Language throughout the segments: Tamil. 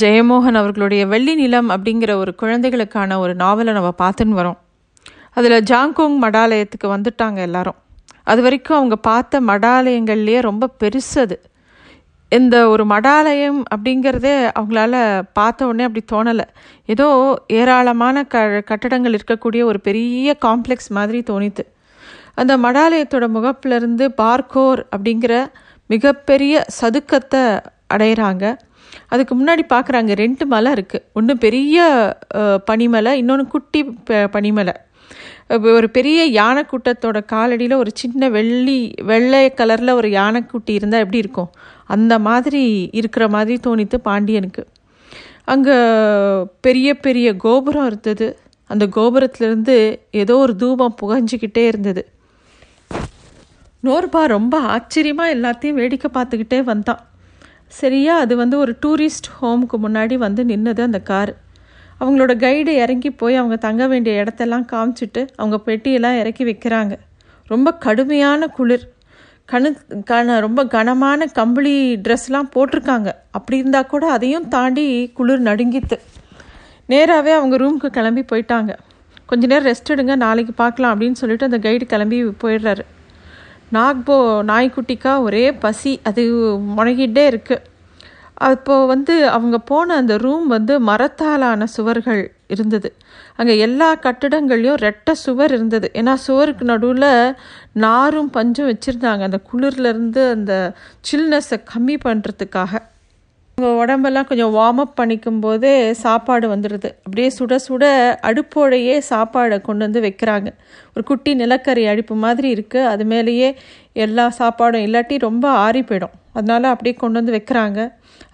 ஜெயமோகன் அவர்களுடைய வெள்ளி நிலம் அப்படிங்கிற ஒரு குழந்தைகளுக்கான ஒரு நாவலை நம்ம பார்த்துன்னு வரோம். அதில் ஜாங்கோங் மடாலயத்துக்கு வந்துட்டாங்க எல்லாரும். அது வரைக்கும் அவங்க பார்த்த மடாலயங்கள்லேயே ரொம்ப பெருசது இந்த ஒரு மடாலயம் அப்படிங்கிறதே அவங்களால பார்த்த உடனே அப்படி தோணலை. ஏதோ ஏராளமான கட்டடங்கள் இருக்கக்கூடிய ஒரு பெரிய காம்ப்ளெக்ஸ் மாதிரி தோணித்து. அந்த மடாலயத்தோட முகப்பிலிருந்து பார்கோர் அப்படிங்கிற மிகப்பெரிய சதுக்கத்தை அடையிறாங்க. அதுக்கு முன்னாடி பார்க்குறாங்க 2 மலை இருக்குது. ஒன்று பெரிய பனிமலை, இன்னொன்று குட்டி பனிமலை. ஒரு பெரிய யானைக்கூட்டத்தோட காலடியில் ஒரு சின்ன வெள்ளை கலரில் ஒரு யானைக்குட்டி இருந்தால் எப்படி இருக்கும், அந்த மாதிரி இருக்கிற மாதிரி தோணித்து பாண்டியனுக்கு. அங்கே பெரிய பெரிய கோபுரம் இருந்தது. அந்த கோபுரத்துலேருந்து ஏதோ ஒரு தூபம் புகைஞ்சிக்கிட்டே இருந்தது. நோர்பா ரொம்ப ஆச்சரியமாக எல்லாத்தையும் வேடிக்கை பார்த்துக்கிட்டே வந்தான். சரியா அது வந்து ஒரு டூரிஸ்ட் ஹோமுக்கு முன்னாடி வந்து நின்னது அந்த கார். அவங்களோட கைடு இறங்கி போய் அவங்க தங்க வேண்டிய இடத்தெல்லாம் காமிச்சிட்டு அவங்க பெட்டியெல்லாம் இறக்கி வைக்கிறாங்க. ரொம்ப கடுமையான குளிர், ரொம்ப கனமான கம்பளி ட்ரெஸ்லாம் போட்டிருக்காங்க. அப்படி இருந்தால் கூட அதையும் தாண்டி குளிர் நடுங்கித்து. நேராகவே அவங்க ரூமுக்கு கிளம்பி போயிட்டாங்க. கொஞ்ச நேரம் ரெஸ்ட் எடுங்க, நாளைக்கு பார்க்கலாம் அப்படின்னு சொல்லிட்டு அந்த கைடு கிளம்பி போயிடுறாரு. நாக்போ நாய்க்குட்டிக்கா ஒரே பசி, அது முழங்கிட்டே இருக்குது. அப்போது வந்து அவங்க போன அந்த ரூம் வந்து மரத்தாலான சுவர்கள் இருந்தது. அங்கே எல்லா கட்டிடங்கள்லையும் ரெட்டை சுவர் இருந்தது. ஏன்னா சுவருக்கு நடுவில் நாரும் பஞ்சும் வச்சுருந்தாங்க, அந்த குளிர்லேருந்து அந்த சில்னஸை கம்மி பண்ணுறதுக்காக. அவங்க உடம்பெல்லாம் கொஞ்சம் வார்ம் அப் பண்ணிக்கும் போதே சாப்பாடு வந்துடுது. அப்படியே சுட சுட அடுப்போடையே சாப்பாடை கொண்டு வந்து வைக்கிறாங்க. ஒரு குட்டி நிலக்கரி அடுப்பு மாதிரி இருக்குது, அது மேலேயே எல்லா சாப்பாடும், இல்லாட்டி ரொம்ப ஆறி போயிடும். அதனால் அப்படியே கொண்டு வந்து வைக்கிறாங்க.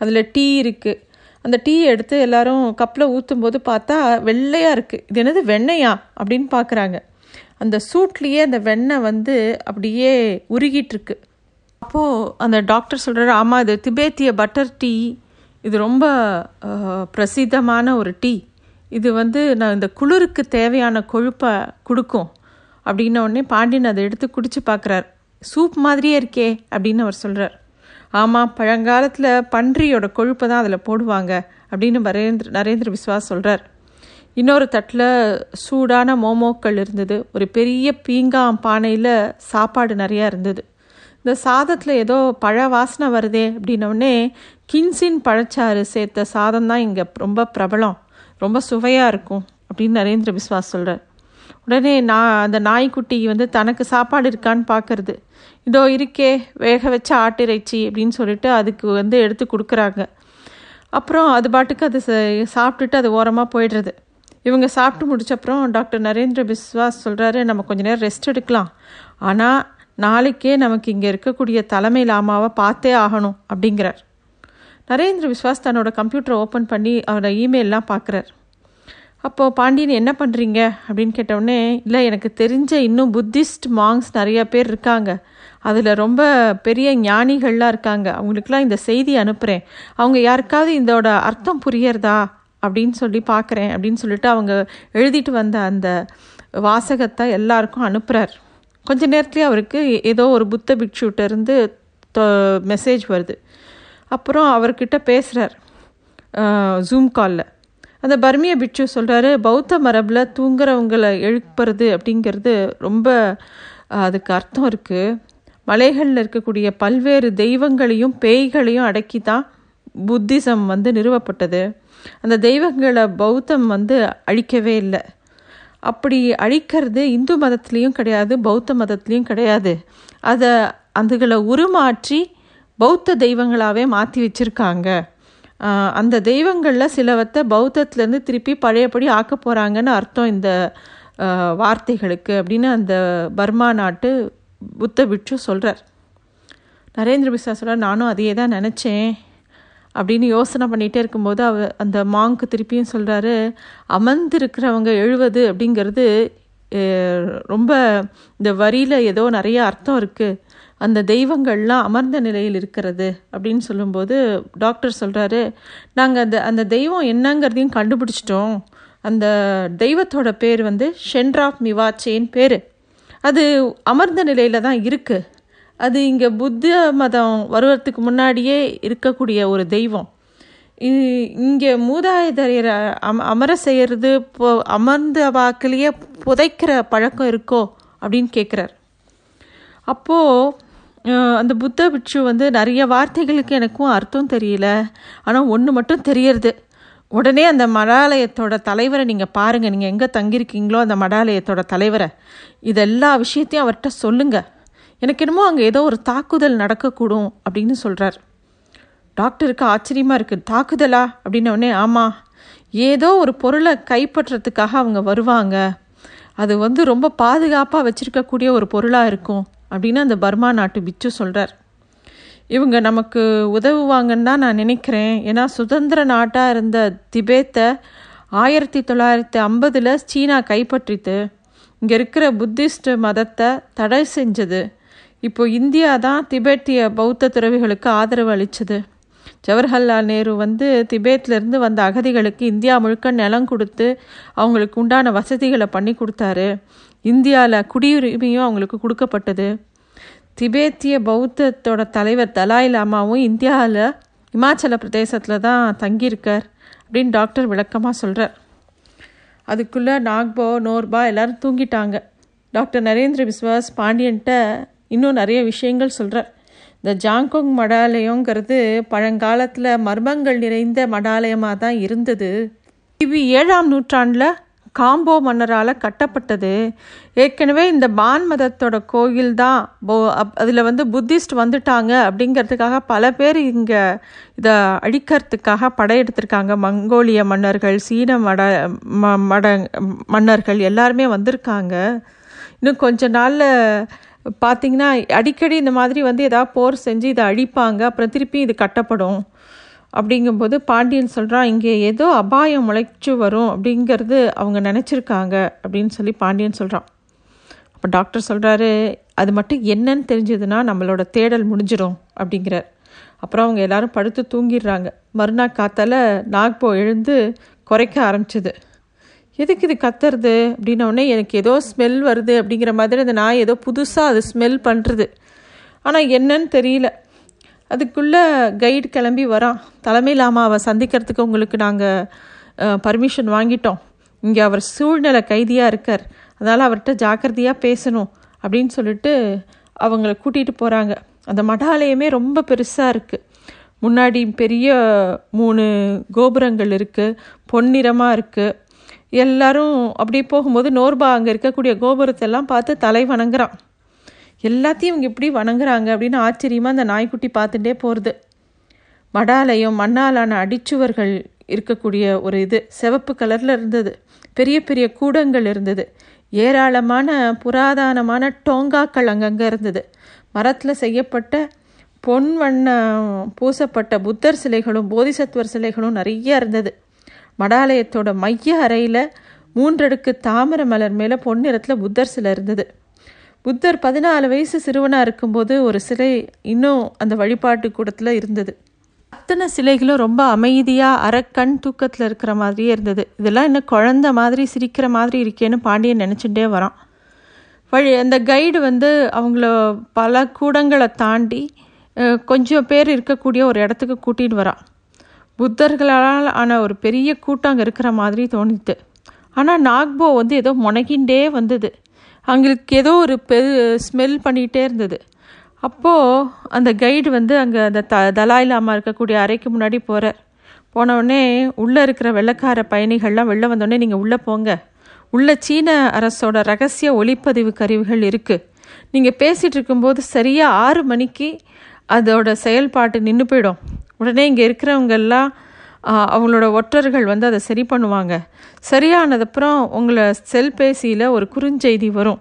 அதில் டீ இருக்குது. அந்த டீயை எடுத்து எல்லோரும் கப்பில் ஊற்றும் போது பார்த்தா வெள்ளையாக இருக்குது. இது என்னது, வெண்ணையா அப்படின்னு பார்க்குறாங்க. அந்த சூட்லேயே அந்த வெண்ணெய் வந்து அப்படியே உருகிட்டுருக்கு. அப்போது அந்த டாக்டர் சொல்கிறாரு, ஆமாம் இது திபேத்திய பட்டர் டீ, இது ரொம்ப பிரசித்தமான ஒரு டீ, இது வந்து நான் இந்த குளிருக்கு தேவையான கொழுப்பை கொடுக்கும் அப்படின்ன உடனே பாண்டியன் அதை எடுத்து குடித்து பார்க்குறார். சூப் மாதிரியே இருக்கே அப்படின்னு அவர் சொல்கிறார். ஆமாம், பழங்காலத்தில் பன்றியோட கொழுப்பை தான் அதில் போடுவாங்க அப்படின்னு நரேந்திர விஸ்வாஸ் சொல்கிறார். இன்னொரு தட்டில் சூடான மோமோக்கள் இருந்தது. ஒரு பெரிய பீங்காம் பானையில் சாப்பாடு நிறையா இருந்தது. இந்த சாதத்தில் ஏதோ பழ வாசனை வருதே அப்படின்னோடனே கின்சின் பழச்சாறு சேர்த்த சாதம் தான் இங்கே ரொம்ப பிரபலம், ரொம்ப சுவையாக இருக்கும் அப்படின்னு நரேந்திர விஸ்வாஸ் சொல்கிறார். உடனே அந்த நாய்க்குட்டி வந்து தனக்கு சாப்பாடு இருக்கான்னு பார்க்குறது. இதோ இருக்கே வேக வச்ச ஆட்டிறைச்சி அப்படின்னு சொல்லிட்டு அதுக்கு வந்து எடுத்து கொடுக்குறாங்க. அப்புறம் அது பாட்டுக்கு அது சாப்பிட்டுட்டு அது ஓரமாக போயிடுறது. இவங்க சாப்பிட்டு முடிச்சப்பறம் டாக்டர் நரேந்திர விஸ்வாஸ் சொல்கிறாரு, நம்ம கொஞ்சம் நேரம் ரெஸ்ட் எடுக்கலாம், ஆனால் நாளைக்கே நமக்கு இங்கே இருக்கக்கூடிய தலைமை லாமாவை பார்த்தே ஆகணும் அப்படிங்கிறார். நரேந்திர விஸ்வாஸ் தன்னோட கம்ப்யூட்டரை ஓப்பன் பண்ணி அவரோட இமெயிலெலாம் பார்க்குறார். அப்போது பாண்டியன் என்ன பண்ணுறீங்க அப்படின்னு கேட்டவுடனே, இல்லை எனக்கு தெரிஞ்ச இன்னும் புத்திஸ்ட் மாங்ஸ் நிறையா பேர் இருக்காங்க, அதில் ரொம்ப பெரிய ஞானிகள்லாம் இருக்காங்க, அவங்களுக்கெல்லாம் இந்த செய்தி அனுப்புகிறேன், அவங்க யாருக்காவது இதோட அர்த்தம் புரியறதா அப்படின்னு சொல்லி பார்க்குறேன் அப்படின்னு சொல்லிட்டு அவங்க எழுதிட்டு வந்த அந்த வாசகத்தை எல்லாருக்கும் அனுப்புகிறார். கொஞ்ச நேரத்துலேயே அவருக்கு ஏதோ ஒரு புத்த பிக்ஷுகிட்டேருந்து மெசேஜ் வருது. அப்புறம் அவர்கிட்ட பேசுகிறார் ஜூம் காலில். அந்த பர்மிய பிட்சு சொல்கிறாரு, பௌத்த மரபில் தூங்குறவங்களை எழுப்புறது அப்படிங்கிறது ரொம்ப அதுக்கு அர்த்தம் இருக்குது. மலைகளில் இருக்கக்கூடிய பல்வேறு தெய்வங்களையும் பேய்களையும் அடக்கி தான் புத்திசம் வந்து நிறுவப்பட்டது. அந்த தெய்வங்களை பௌத்தம் வந்து அழிக்கவே இல்லை. அப்படி அழிக்கிறது இந்து மதத்துலேயும் கிடையாது, பௌத்த மதத்துலேயும் கிடையாது. அதை அதுகளை உருமாற்றி பௌத்த தெய்வங்களாகவே மாற்றி வச்சுருக்காங்க. அந்த தெய்வங்களில் சிலவத்தை பௌத்தத்துலேருந்து திருப்பி பழையபடி ஆக்க போகிறாங்கன்னு அர்த்தம் இந்த வார்த்தைகளுக்கு அப்படின்னு அந்த பர்மா நாட்டு புத்த பிட்சு சொல்கிறார். நரேந்திர விஸ்வாஸ் சொல்கிறார், நானும் அதையே தான் நினச்சேன் அப்படின்னு யோசனை பண்ணிகிட்டே இருக்கும்போது அந்த மாங்க்கு திருப்பியும் சொல்கிறாரு, அமர்ந்திருக்கிறவங்க எழுவது அப்படிங்கிறது ரொம்ப இந்த வரியில் ஏதோ நிறைய அர்த்தம் இருக்குது, அந்த தெய்வங்கள்லாம் அமர்ந்த நிலையில் இருக்கிறது அப்படின்னு சொல்லும்போது டாக்டர் சொல்கிறாரு, நாங்கள் அந்த தெய்வம் என்னங்கிறதையும் கண்டுபிடிச்சிட்டோம். அந்த தெய்வத்தோட பேர் வந்து ஷென்ராஃப் மிவாச்சேன்னு பேர். அது அமர்ந்த நிலையில் தான் இருக்குது. அது இங்கே புத்த மதம் வருவதுக்கு முன்னாடியே இருக்கக்கூடிய ஒரு தெய்வம். இங்கே மூதாதையர் அமர செய்கிறது, அமர்ந்த வாக்கிலேயே புதைக்கிற பழக்கம் இருக்கோ அப்படின்னு கேட்குறார். அப்போது அந்த புத்த பிட்சு வந்து, நிறைய வார்த்தைகளுக்கு எனக்கும் அர்த்தம் தெரியல, ஆனால் ஒன்று மட்டும் தெரியறது, உடனே அந்த மடாலயத்தோட தலைவரை நீங்கள் பாருங்கள், நீங்கள் எங்கே தங்கியிருக்கீங்களோ அந்த மடாலயத்தோட தலைவரை, இதெல்லா விஷயத்தையும் அவர்கிட்ட சொல்லுங்கள், எனக்கு என்னமோ அங்கே ஏதோ ஒரு தாக்குதல் நடக்கக்கூடும் அப்படின்னு சொல்கிறார். டாக்டருக்கு ஆச்சரியமாக இருக்குது, தாக்குதலா அப்படின்னோடனே, ஆமாம், ஏதோ ஒரு பொருளை கைப்பற்றுறதுக்காக அவங்க வருவாங்க, அது வந்து ரொம்ப பாதுகாப்பாக வச்சுருக்கக்கூடிய ஒரு பொருளாக இருக்கும் அப்படின்னு அந்த பர்மா நாட்டு பிச்சு சொல்கிறார். இவங்க நமக்கு உதவுவாங்கன்னு தான் நான் நினைக்கிறேன், ஏன்னா சுதந்திர நாட்டாக இருந்த திபேத்தை 1950 சீனா கைப்பற்றித்து, இங்கே இருக்கிற புத்திஸ்ட் மதத்தை தடை செஞ்சது, இப்போ இந்தியா தான் திபெத்திய பௌத்த துறவிகளுக்கு ஆதரவு அளித்தது, ஜவஹர்லால் நேரு வந்து திபேத்திலேருந்து வந்த அகதிகளுக்கு இந்தியா முழுக்க நிலம் கொடுத்து அவங்களுக்கு உண்டான வசதிகளை பண்ணி கொடுத்தாரு, இந்தியாவில் குடியுரிமையும் அவங்களுக்கு கொடுக்கப்பட்டது, திபேத்திய பௌத்தத்தோட தலைவர் தலாய் லாமாவும் இந்தியாவில் இமாச்சல பிரதேசத்தில் தான் தங்கியிருக்கார் அப்படின்னு டாக்டர் விளக்கமாக சொல்கிறார். அதுக்குள்ளே நாக்போ நோர்பா எல்லோரும் தூங்கிட்டாங்க. டாக்டர் நரேந்திர விஸ்வாஸ் பாண்டியன்கிட்ட இன்னும் நிறைய விஷயங்கள் சொல்கிறார். இந்த ஜாங்கோங் மடாலயங்கிறது பழங்காலத்தில் மர்மங்கள் நிறைந்த மடாலயமாக தான் இருந்தது. கிபி 7ஆம் நூற்றாண்டில் காம்போ மன்னரால் கட்டப்பட்டது. ஏற்கனவே இந்த பான் மதத்தோட கோயில் தான், அதில் வந்து புத்திஸ்ட் வந்துட்டாங்க அப்படிங்கிறதுக்காக பல பேர் இங்கே இதை அழிக்கிறதுக்காக படையெடுத்திருக்காங்க. மங்கோலிய மன்னர்கள், சீன மன்னர்கள் எல்லாருமே வந்திருக்காங்க. இன்னும் கொஞ்ச நாளில் பார்த்திங்கன்னா அடிக்கடி இந்த மாதிரி வந்து ஏதாவது போர் செஞ்சு இதை அழிப்பாங்க, அப்புறம் திருப்பி இது கட்டப்படும். அப்படிங்கும்போது பாண்டியன் சொல்கிறான், இங்கே ஏதோ அபாயம் முளைச்சி வரும் அப்படிங்கிறது அவங்க நினச்சிருக்காங்க அப்படின்னு சொல்லி பாண்டியன் சொல்கிறான். அப்போ டாக்டர் சொல்கிறாரு, அது மட்டும் என்னன்னு தெரிஞ்சதுன்னா நம்மளோட தேடல் முடிஞ்சிடும் அப்படிங்கிறார். அப்புறம் அவங்க எல்லோரும் படுத்து தூங்கிடுறாங்க. மறுநாள் காத்தால் நாக்போ எழுந்து குறைக்க ஆரம்பிச்சிது. எதுக்கு இது கத்துறது அப்படின்னோடனே, எனக்கு ஏதோ ஸ்மெல் வருது அப்படிங்கிற மாதிரி அந்த நாய் ஏதோ புதுசாக அது ஸ்மெல் பண்ணுறது, ஆனால் என்னன்னு தெரியல. அதுக்குள்ளே கைடு கிளம்பி வரான். தலைமை லாமாவை சந்திக்கிறதுக்கு உங்களுக்கு நாங்கள் பர்மிஷன் வாங்கிட்டோம், இங்கே அவர் சூழ்நிலை கைதியாக இருக்கார், அதனால் அவர்கிட்ட ஜாக்கிரதையாக பேசணும் அப்படின்னு சொல்லிட்டு அவங்கள கூட்டிகிட்டு போகிறாங்க. அந்த மடாலயமே ரொம்ப பெருசாக இருக்குது. முன்னாடி பெரிய 3 கோபுரங்கள் இருக்குது, பொன்னிறமாக இருக்குது. எல்லோரும் அப்படியே போகும்போது நோர்பா அங்கே இருக்கக்கூடிய கோபுரத்தெல்லாம் பார்த்து தலை வணங்குறான். எல்லாத்தையும் இவங்க இப்படி வணங்குறாங்க அப்படின்னு ஆச்சரியமாக அந்த நாய்க்குட்டி பார்த்துட்டே போகிறது. மடாலயம் மண்ணாலான அடிச்சுவர்கள் இருக்கக்கூடிய ஒரு இது, சிவப்பு கலரில் இருந்தது. பெரிய பெரிய கூடங்கள் இருந்தது. ஏராளமான புராதானமான டோங்காக்கள் அங்கங்கே இருந்தது. மரத்தில் செய்யப்பட்ட பொன் வண்ணம் பூசப்பட்ட புத்தர் சிலைகளும் போதிசத்துவர் சிலைகளும் நிறைய இருந்தது. மடாலயத்தோட மைய அறையில் 3 அடுக்கு தாமரை மலர் மேலே பொன்னிறத்தில் புத்தர் சிலை இருந்தது. புத்தர் 14 வயசு சிறுவனாக இருக்கும்போது ஒரு சிலை இன்னும் அந்த வழிபாட்டு கூடத்தில் இருந்தது. அத்தனை சிலைகளும் ரொம்ப அமைதியாக அரக்கண் தூக்கத்தில் இருக்கிற மாதிரியே இருந்தது. இதெல்லாம் இன்னும் குழந்த மாதிரி சிரிக்கிற மாதிரி இருக்கேன்னு பாண்டியன் நினச்சிட்டே வரான். அந்த கைடு வந்து அவங்கள பல கூடங்களை தாண்டி கொஞ்சம் பேர் இருக்கக்கூடிய ஒரு இடத்துக்கு கூட்டிகிட்டு வரான். புத்தர்களால் ஆன ஒரு பெரிய கூட்டம் அங்கே இருக்கிற மாதிரி தோணிது. ஆனால் நாக்போ வந்து ஏதோ முனகிண்டே வந்தது. அவங்களுக்கு ஏதோ ஒரு ஸ்மெல் பண்ணிகிட்டே இருந்தது. அப்போது அந்த கைடு வந்து அங்கே அந்த தலாய் லாமா இருக்கக்கூடிய அறைக்கு முன்னாடி போகிறார். போனவுடனே உள்ளே இருக்கிற வெள்ளைக்கார பயணிகள்லாம் வெளில வந்தோடனே, நீங்கள் உள்ளே போங்க, உள்ளே சீன அரசோட ரகசிய ஒளிப்பதிவு கருவிகள் இருக்குது, நீங்கள் பேசிகிட்டு இருக்கும்போது சரியாக 6 மணிக்கு அதோட செயல்பாடு நின்று போயிடும், உடனே இங்கே இருக்கிறவங்கெல்லாம் அவங்களோட ஒற்றர்கள் வந்து அதை சரி பண்ணுவாங்க, சரியானதப்புறம் உங்களை செல்பேசியில் ஒரு குறுஞ்செய்தி வரும்,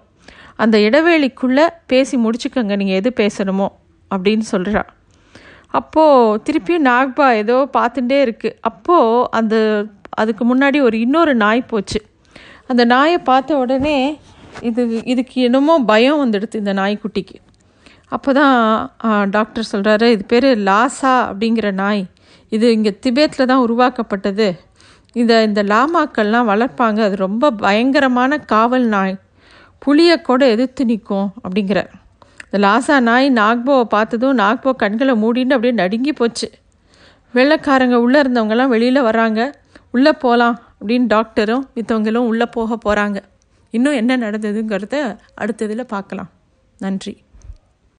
அந்த இடைவேளைக்குள்ளே பேசி முடிச்சுக்கோங்க நீங்கள் எது பேசணுமோ அப்படின்னு சொல்கிறா. அப்போது திருப்பியும் நாக்பா ஏதோ பார்த்துட்டே இருக்குது. அப்போது அதுக்கு முன்னாடி இன்னொரு நாய் போச்சு. அந்த நாயை பார்த்த உடனே இதுக்கு என்னமோ பயம் வந்துடுது இந்த நாய்க்குட்டிக்கு. அப்போ தான் டாக்டர் சொல்கிறாரு, இது பேர் லாசா அப்படிங்கிற நாய், இது இங்கே திபேத்தில் தான் உருவாக்கப்பட்டது, இந்த லாமாக்கள்லாம் வளர்ப்பாங்க, அது ரொம்ப பயங்கரமான காவல் நாய், புளியை கூட எதிர்த்து நிற்கும் அப்படிங்கிறார். இந்த லாசா நாய் நாக்போவை பார்த்ததும் நாக்போ கண்களை மூடின்னு அப்படியே நடுங்கி போச்சு. வெள்ளைக்காரங்க உள்ளே இருந்தவங்கெல்லாம் வெளியில் வராங்க, உள்ளே போகலாம் அப்படின்னு டாக்டரும் மித்தவங்களும் உள்ளே போக போகிறாங்க. இன்னும் என்ன நடந்ததுங்கிறத அடுத்ததில் பார்க்கலாம். நன்றி.